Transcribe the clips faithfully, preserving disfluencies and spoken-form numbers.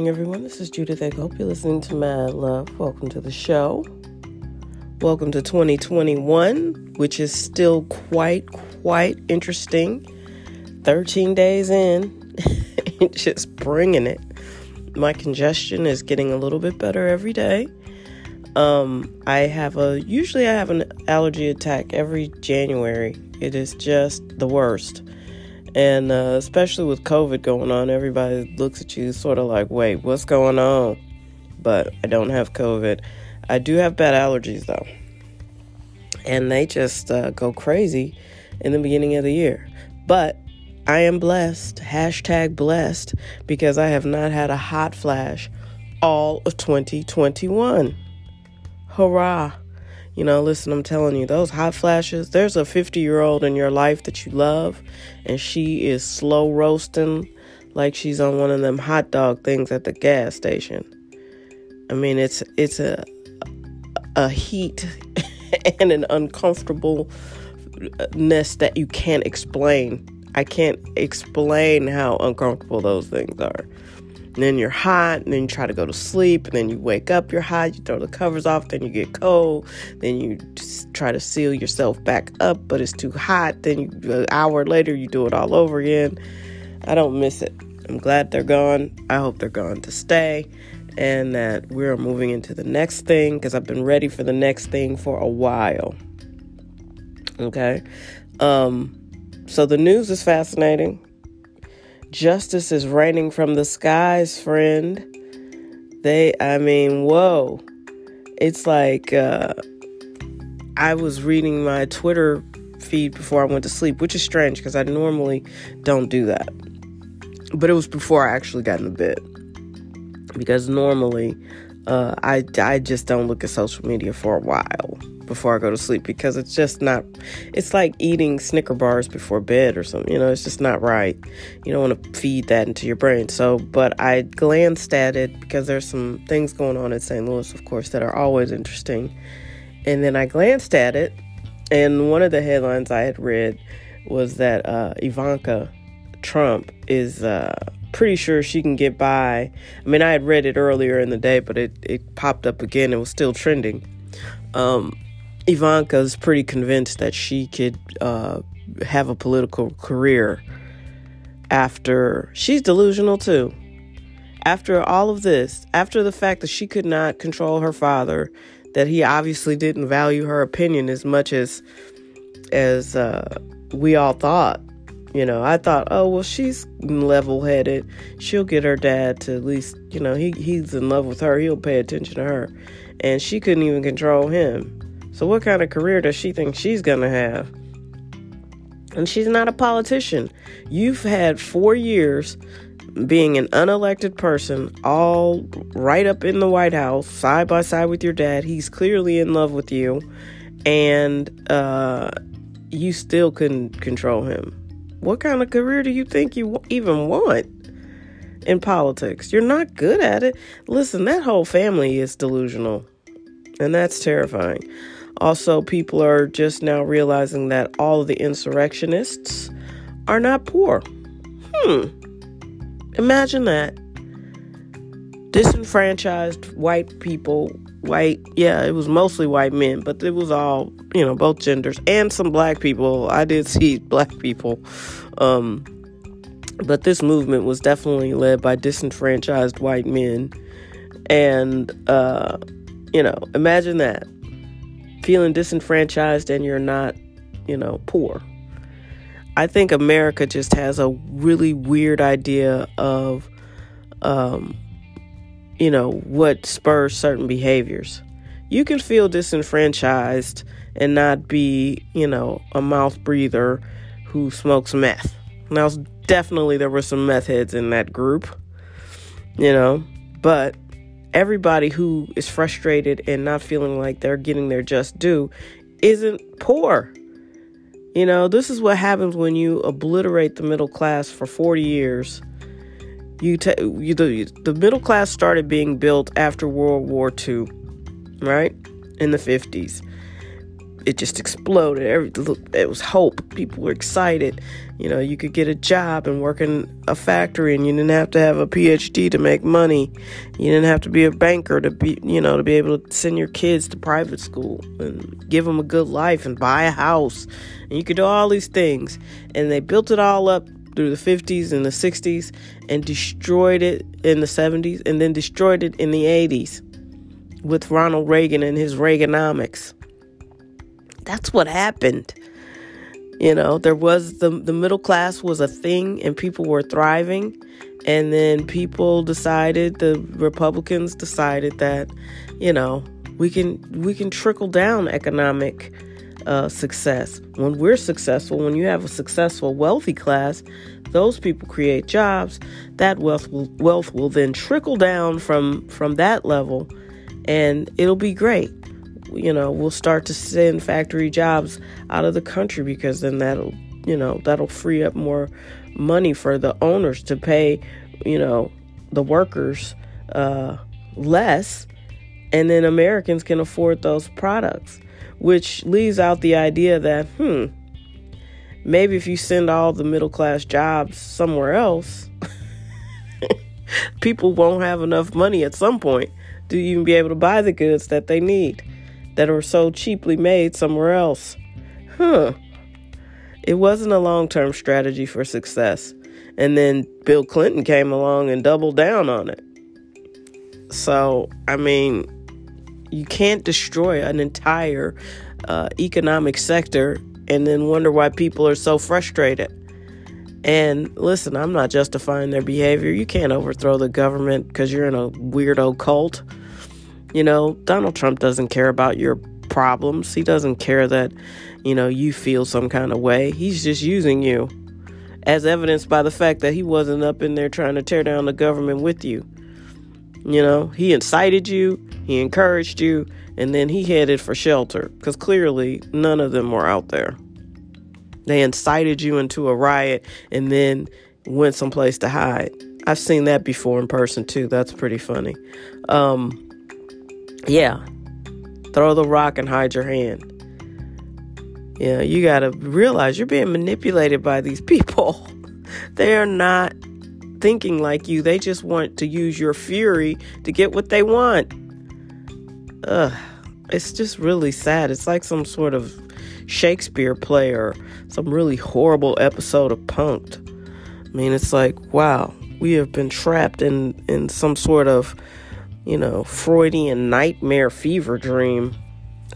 morning, everyone. This is Judith. I hope you're listening to my love. Welcome to the show. Welcome to twenty twenty-one, which is still quite, quite interesting. thirteen days in, just bringing it. My congestion is getting a little bit better every day. Um, I have a, usually I have an allergy attack every January. It is just the worst. And uh, especially with COVID going on, everybody looks at you sort of like, wait, what's going on? But I don't have COVID. I do have bad allergies, though. And they just uh, go crazy in the beginning of the year. But I am blessed, hashtag blessed, because I have not had a hot flash all of twenty twenty-one. Hurrah. You know, listen, I'm telling you, those hot flashes, there's a fifty-year-old in your life that you love, and she is slow roasting like she's on one of them hot dog things at the gas station. I mean, it's it's a, a heat and an uncomfortableness that you can't explain. I can't explain how uncomfortable those things are. And then you're hot, and then you try to go to sleep, and then you wake up, you're hot, you throw the covers off, then you get cold, then you just try to seal yourself back up, but it's too hot, then you, an hour later, you do it all over again. I don't miss it. I'm glad they're gone. I hope they're gone to stay, and that we're moving into the next thing, because I've been ready for the next thing for a while. Okay? Um, so the news is fascinating. Justice is raining from the skies, friend. They, I mean, whoa. It's like, uh, I was reading my Twitter feed before I went to sleep, which is strange because I normally don't do that. But it was before I actually got in the bed. Because normally, uh, I, I just don't look at social media for a while before I go to sleep because it's just not, it's like eating Snicker bars before bed or something, you know, it's just not right. You don't want to feed that into your brain. So, but I glanced at it because there's some things going on in Saint Louis, of course, that are always interesting. And then I glanced at it, and one of the headlines I had read was that uh, Ivanka Trump is uh, pretty sure she can get by. I mean, I had read it earlier in the day, but it, it popped up again. It was still trending. Um, Ivanka's pretty convinced that she could uh, have a political career after, she's delusional too, after all of this, after the fact that she could not control her father, that he obviously didn't value her opinion as much as, as uh, we all thought. You know, I thought, oh, well, she's level-headed. She'll get her dad to at least, you know, he he's in love with her. He'll pay attention to her. And she couldn't even control him. So what kind of career does she think she's going to have? And she's not a politician. You've had four years being an unelected person, all right up in the White House, side by side with your dad. He's clearly in love with you. And uh, you still couldn't control him. What kind of career do you think you even want in politics? You're not good at it. Listen, that whole family is delusional. And that's terrifying. Also, people are just now realizing that all of the insurrectionists are not poor. Hmm. Imagine that. Disenfranchised white people, white, yeah, it was mostly white men, but it was all, you know, both genders and some black people. I did see black people. Um, but this movement was definitely led by disenfranchised white men. And, uh, you know, imagine that. Feeling disenfranchised and you're not, you know, poor. I think America just has a really weird idea of, um, you know, what spurs certain behaviors. You can feel disenfranchised and not be, you know, a mouth breather who smokes meth. Now, definitely there were some meth heads in that group, you know, but everybody who is frustrated and not feeling like they're getting their just due isn't poor. You know, this is what happens when you obliterate the middle class for forty years. You, t- you the, the middle class started being built after World War Two, right? In the fifties. it just exploded. Every, it was hope. People were excited. You know, you could get a job and work in a factory, and you didn't have to have a P H D to make money. You didn't have to be a banker to be, you know, to be able to send your kids to private school and give them a good life and buy a house. And you could do all these things. And they built it all up through the fifties and the sixties and destroyed it in the seventies and then destroyed it in the eighties with Ronald Reagan and his Reaganomics. That's what happened. You know, there was the the middle class was a thing and people were thriving. And then people decided, the Republicans decided that, you know, we can we can trickle down economic uh, success. When we're successful, when you have a successful wealthy class, those people create jobs. That wealth will, wealth will then trickle down from from that level, and it'll be great. You know, we'll start to send factory jobs out of the country, because then that'll, you know, that'll free up more money for the owners to pay, you know, the workers uh, less. And then Americans can afford those products, which leaves out the idea that, hmm, maybe if you send all the middle class jobs somewhere else, people won't have enough money at some point to even be able to buy the goods that they need, that are so cheaply made somewhere else. Huh. It wasn't a long-term strategy for success. And then Bill Clinton came along and doubled down on it. So, I mean, you can't destroy an entire uh, economic sector and then wonder why people are so frustrated. And listen, I'm not justifying their behavior. You can't overthrow the government because you're in a weirdo cult. You know, Donald Trump doesn't care about your problems. He doesn't care that, you know, you feel some kind of way. He's just using you, as evidenced by the fact that he wasn't up in there trying to tear down the government with you. You know, he incited you, he encouraged you, and then he headed for shelter, because clearly none of them were out there. They incited you into a riot and then went someplace to hide. I've seen that before in person, too. That's pretty funny. Um... Yeah, throw the rock and hide your hand. Yeah, you got to realize you're being manipulated by these people. They are not thinking like you. They just want to use your fury to get what they want. Ugh, it's just really sad. It's like some sort of Shakespeare play or some really horrible episode of Punk'd. I mean, it's like, wow, we have been trapped in, in some sort of, you know, Freudian nightmare fever dream.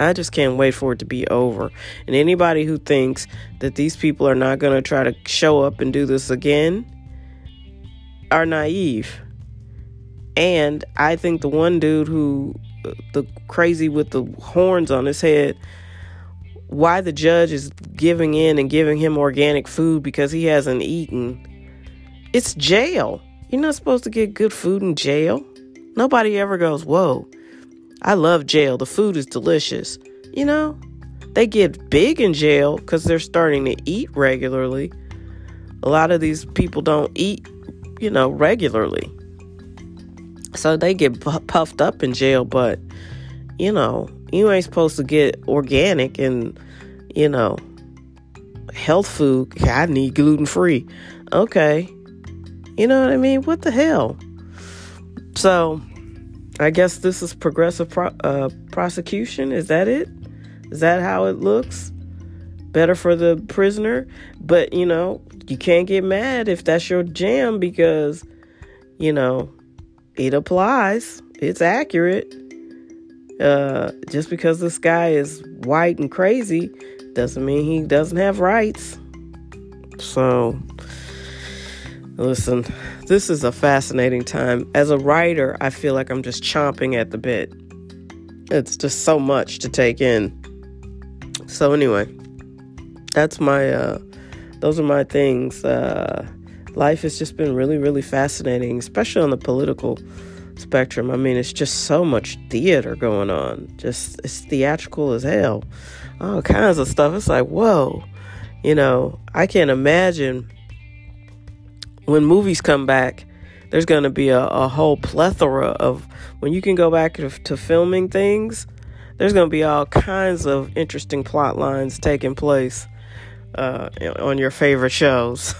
I just can't wait for it to be over. And anybody who thinks that these people are not going to try to show up and do this again are naive. And I think the one dude who, the crazy with the horns on his head, why the judge is giving in and giving him organic food because he hasn't eaten. It's jail. You're not supposed to get good food in jail. Nobody ever goes, whoa, I love jail. The food is delicious. You know, they get big in jail because they're starting to eat regularly. A lot of these people don't eat, you know, regularly. So they get puffed up in jail. But, you know, you ain't supposed to get organic and, you know, health food. I need gluten free. Okay. You know what I mean? What the hell? So, I guess this is progressive pro- uh, prosecution. Is that it? Is that how it looks? Better for the prisoner. But, you know, you can't get mad if that's your jam, because, you know, it applies. It's accurate. Uh, just because this guy is white and crazy doesn't mean he doesn't have rights. So, listen, this is a fascinating time. As a writer, I feel like I'm just chomping at the bit. It's just so much to take in. So anyway, that's my, uh, those are my things. Uh, life has just been really, really fascinating, especially on the political spectrum. I mean, it's just so much theater going on. Just, it's theatrical as hell. All kinds of stuff. It's like, whoa, you know, I can't imagine. When movies come back, there's going to be a, a whole plethora of, when you can go back to, to filming things, there's going to be all kinds of interesting plot lines taking place uh, on your favorite shows.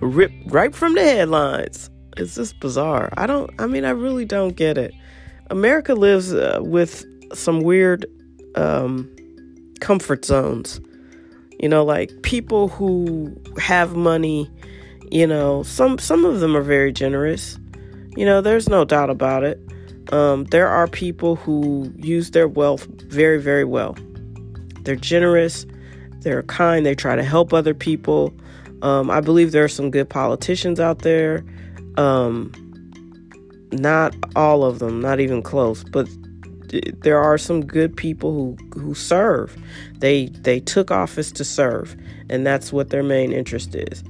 Rip right from the headlines. It's just bizarre. I don't, I mean, I really don't get it. America lives uh, with some weird um, comfort zones. You know, like people who have money, you know, some, some of them are very generous. You know, there's no doubt about it. Um, there are people who use their wealth very, very well. They're generous. They're kind. They try to help other people. Um, I believe there are some good politicians out there. Um, not all of them, not even close, but there are some good people who, who serve. They they took office to serve, and that's what their main interest is.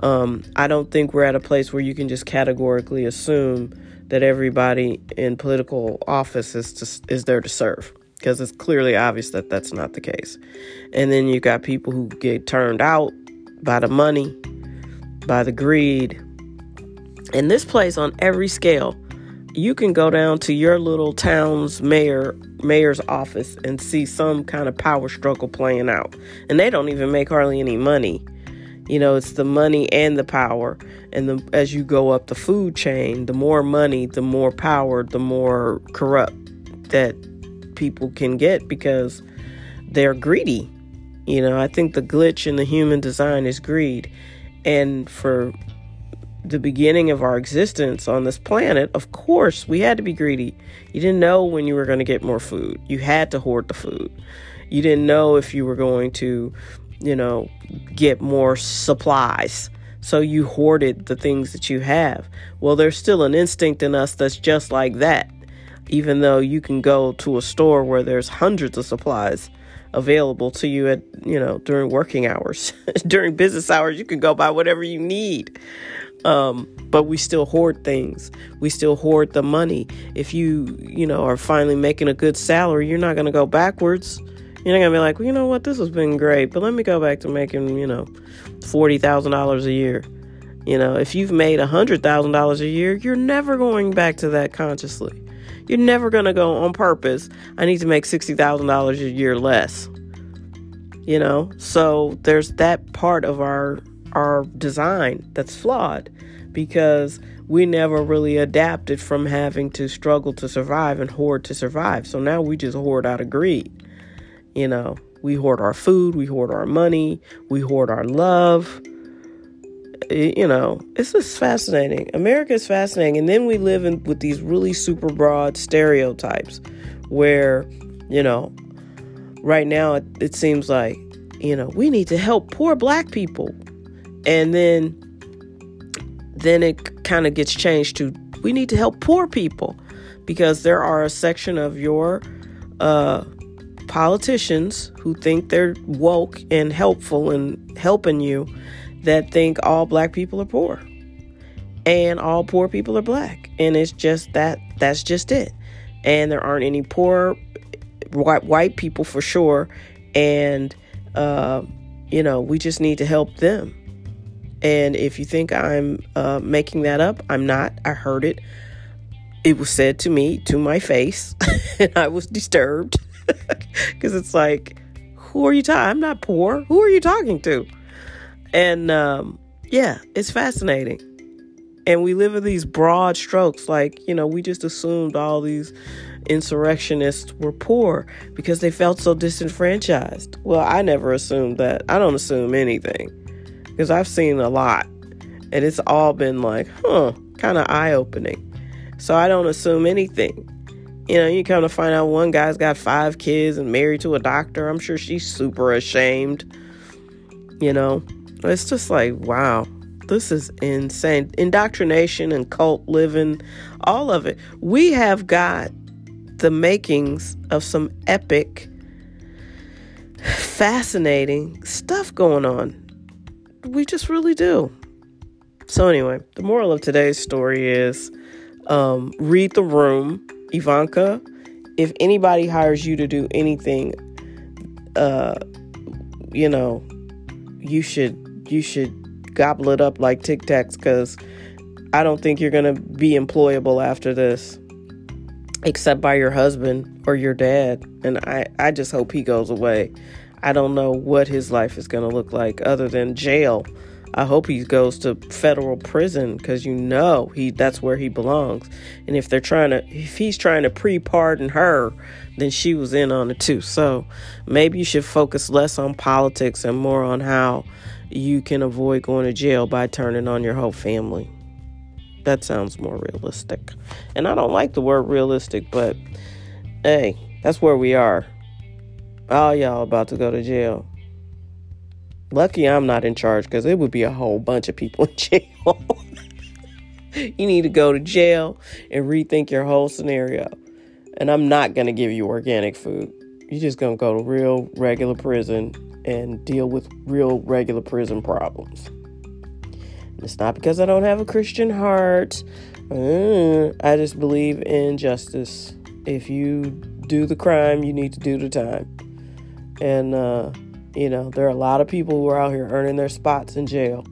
Um, I don't think we're at a place where you can just categorically assume that everybody in political office is, to, is there to serve, because it's clearly obvious that that's not the case. And then you got people who get turned out by the money, by the greed. And this plays on every scale. You can go down to your little town's mayor, mayor's office and see some kind of power struggle playing out. And they don't even make hardly any money. You know, it's the money and the power. And the, as you go up the food chain, the more money, the more power, the more corrupt that people can get because they're greedy. You know, I think the glitch in the human design is greed. And for the beginning of our existence on this planet, of course, we had to be greedy. You didn't know when you were going to get more food. You had to hoard the food. You didn't know if you were going to, you know, get more supplies. So you hoarded the things that you have. Well, there's still an instinct in us that's just like that, even though you can go to a store where there's hundreds of supplies available to you at, you know, during working hours, during business hours, you can go buy whatever you need. Um, but we still hoard things. We still hoard the money. If you, you know, are finally making a good salary, you're not going to go backwards. You're not going to be like, well, you know what, this has been great, but let me go back to making, you know, forty thousand dollars a year. You know, if you've made one hundred thousand dollars a year, you're never going back to that consciously. You're never going to go on purpose, I need to make sixty thousand dollars a year less. You know, so there's that part of our our design that's flawed because we never really adapted from having to struggle to survive and hoard to survive. So now we just hoard out of greed. You know, we hoard our food, we hoard our money, we hoard our love. It, you know, it's just fascinating. America is fascinating. And then we live in with these really super broad stereotypes where, you know, right now it, it seems like, you know, we need to help poor black people. And then then it kind of gets changed to we need to help poor people, because there are a section of your uh, politicians who think they're woke and helpful and helping you that think all black people are poor and all poor people are black. And it's just that that's just it. And there aren't any poor white, white people for sure. And, uh, you know, we just need to help them. And if you think I'm uh, making that up, I'm not. I heard it. It was said to me, to my face, and I was disturbed because it's like, who are you talking? I'm not poor. Who are you talking to? And um, yeah, it's fascinating. And we live in these broad strokes. Like, you know, we just assumed all these insurrectionists were poor because they felt so disenfranchised. Well, I never assumed that. I don't assume anything. Because I've seen a lot, and it's all been like, huh, kind of eye-opening. So I don't assume anything. You know, you come to find out one guy's got five kids and married to a doctor. I'm sure she's super ashamed. You know, it's just like, wow, this is insane. Indoctrination and cult living, all of it. We have got the makings of some epic, fascinating stuff going on. We just really do. So anyway, the moral of today's story is um, read the room. Ivanka, if anybody hires you to do anything, uh, you know, you should you should gobble it up like Tic Tacs, because I don't think you're going to be employable after this. except by your husband or your dad. And I, I just hope he goes away. I don't know what his life is going to look like other than jail. I hope he goes to federal prison, because you know he that's where he belongs. And if they're trying to, if he's trying to pre-pardon her, then she was in on it too. So maybe you should focus less on politics and more on how you can avoid going to jail by turning on your whole family. That sounds more realistic. And I don't like the word realistic, but hey, that's where we are. All y'all about to go to jail. Lucky I'm not in charge, because it would be a whole bunch of people in jail. You need to go to jail and rethink your whole scenario. And I'm not going to give you organic food. You're just going to go to real regular prison and deal with real regular prison problems. And it's not because I don't have a Christian heart. Uh, I just believe in justice. If you do the crime, you need to do the time. And, uh... you know, there are a lot of people who are out here earning their spots in jail.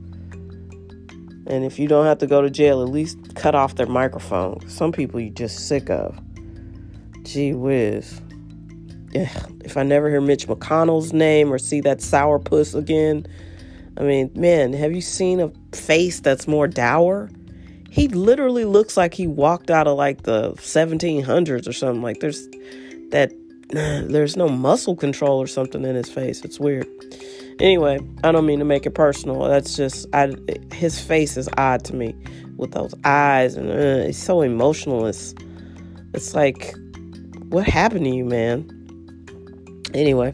And if you don't have to go to jail, at least cut off their microphone. Some people you're just sick of. Gee whiz. Yeah, if I never hear Mitch McConnell's name or see that sourpuss again. I mean, man, have you seen a face that's more dour? He literally looks like he walked out of like the seventeen hundreds or something. Like there's that... There's no muscle control or something in his face. It's weird. Anyway, I don't mean to make it personal. That's just, I, his face is odd to me with those eyes. And uh, he's so emotional. It's, it's like, what happened to you, man? Anyway,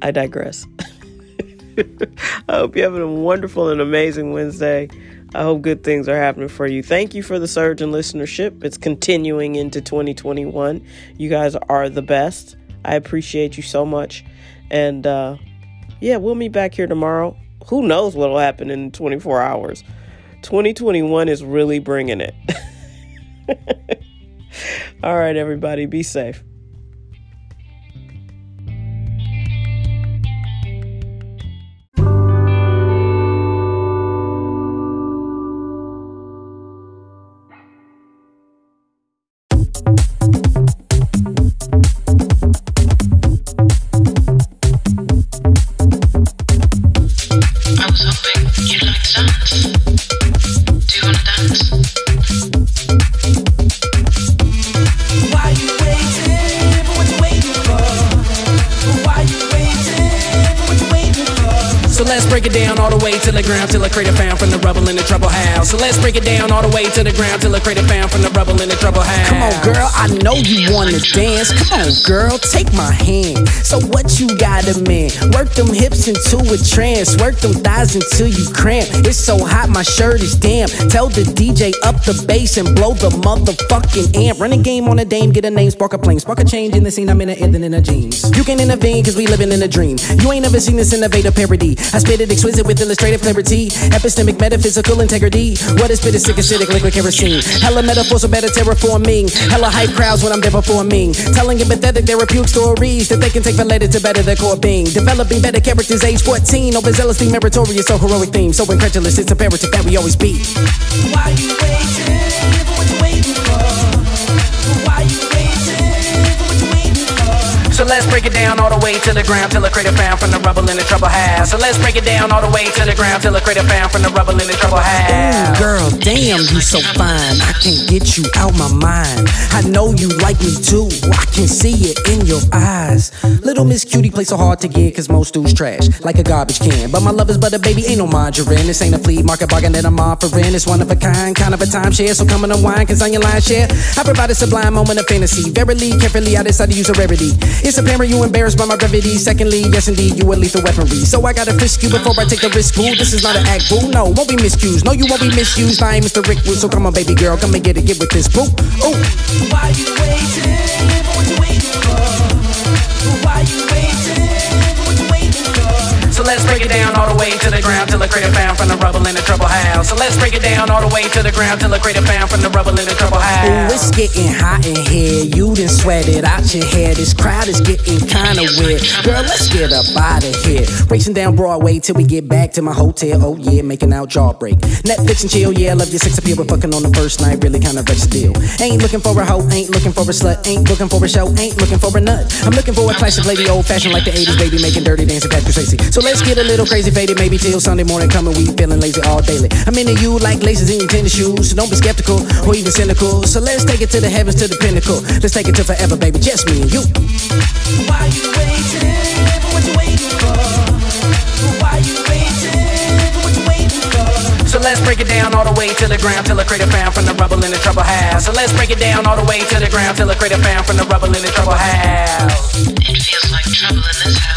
I digress. I hope you're having a wonderful and amazing Wednesday. I hope good things are happening for you. Thank you for the surge in listenership. It's continuing into twenty twenty-one. You guys are the best. I appreciate you so much. And uh, yeah, we'll meet back here tomorrow. Who knows what will happen in twenty-four hours. twenty twenty-one is really bringing it. All right, everybody, be safe. Till I create a found from the rubble in the trouble house. So let's break it down all the way to the ground till I create a found from the rubble in the trouble house. Come on, girl, I know you wanna dance. Come on, girl, take my hand. So what you got a man? Work them hips into a trance. Work them thighs until you cramp. It's so hot, my shirt is damp. Tell the D J up the bass and blow the motherfucking amp. Run a game on a dame, get a name, spark a flame, spark a change in the scene. I'm in the end and in the jeans. You can intervene, cause we living in a dream. You ain't never seen this innovative parody. I spit it exquisite with illustrative clarity. Epistemic, metaphysical integrity. What is bitter, sick, acidic, liquid kerosene? Hella metaphors, so better terraforming. Hella hype crowds when I'm there performing. Telling you pathetic, therapeutic stories that they can take for later to better their core being. Developing better characters, age fourteen. Overzealously meritorious, so heroic themes. So incredulous, it's imperative that we always be. Why you waiting for what you waiting for? Why you So let's break it down all the way to the ground till I create a found from the rubble in the trouble house. So let's break it down all the way to the ground till I create a found from the rubble in the trouble house. Ooh, girl, damn, you so fine. I can't get you out my mind. I know you like me too. I can see it in your eyes. Little Miss Cutie plays so hard to get, cause most dudes trash like a garbage can. But my love is butter, baby, ain't no margarine. This ain't a flea market bargain that I'm offering. It's one of a kind, kind of a timeshare. So come and unwind, cause on your line share I provide a sublime moment of fantasy. Verily, carefully, I decide to use a rarity. It's apparent you embarrassed by my brevity. Secondly, yes indeed, you a lethal weaponry. So I gotta frisk you before I take the risk, boo. This is not an act, boo. No, won't be misused. No, you won't be misused. I ain't Mister Rick Woo. So come on, baby girl, come and get it, get with this, boo. Ooh. Why you waiting? What you waiting for? Why you waiting? let's break it down all the way to the ground till I create a pound from the rubble in the trouble house. So let's break it down all the way to the ground till I create a pound from the rubble in the trouble house. Ooh, it's getting hot in here. You done sweated out your hair. This crowd is getting kinda weird. Girl, let's get up out of here. Racing down Broadway till we get back to my hotel. Oh yeah, making out jawbreak. Netflix and chill, yeah, love your sex appeal, but fucking on the first night really kinda wrecks the deal. Ain't looking for a hoe, ain't looking for a slut, ain't looking for a show, ain't looking for a nut. I'm looking for a classic lady, old fashioned like the eighties, baby, making dirty dancing Patrick Tracy. So let's get a little crazy, faded, maybe till Sunday morning coming, we feeling lazy all daily. I'm into you like laces in your tennis shoes, so don't be skeptical or even cynical. So let's take it to the heavens, to the pinnacle. Let's take it to forever, baby, just me and you. Why you waiting? What you waiting for? Why you waiting? What you waiting for? So let's break it down all the way to the ground till I create a pound from the rubble in the trouble house. So let's break it down all the way to the ground till I create a pound from the rubble in the trouble house. It feels like trouble in this house.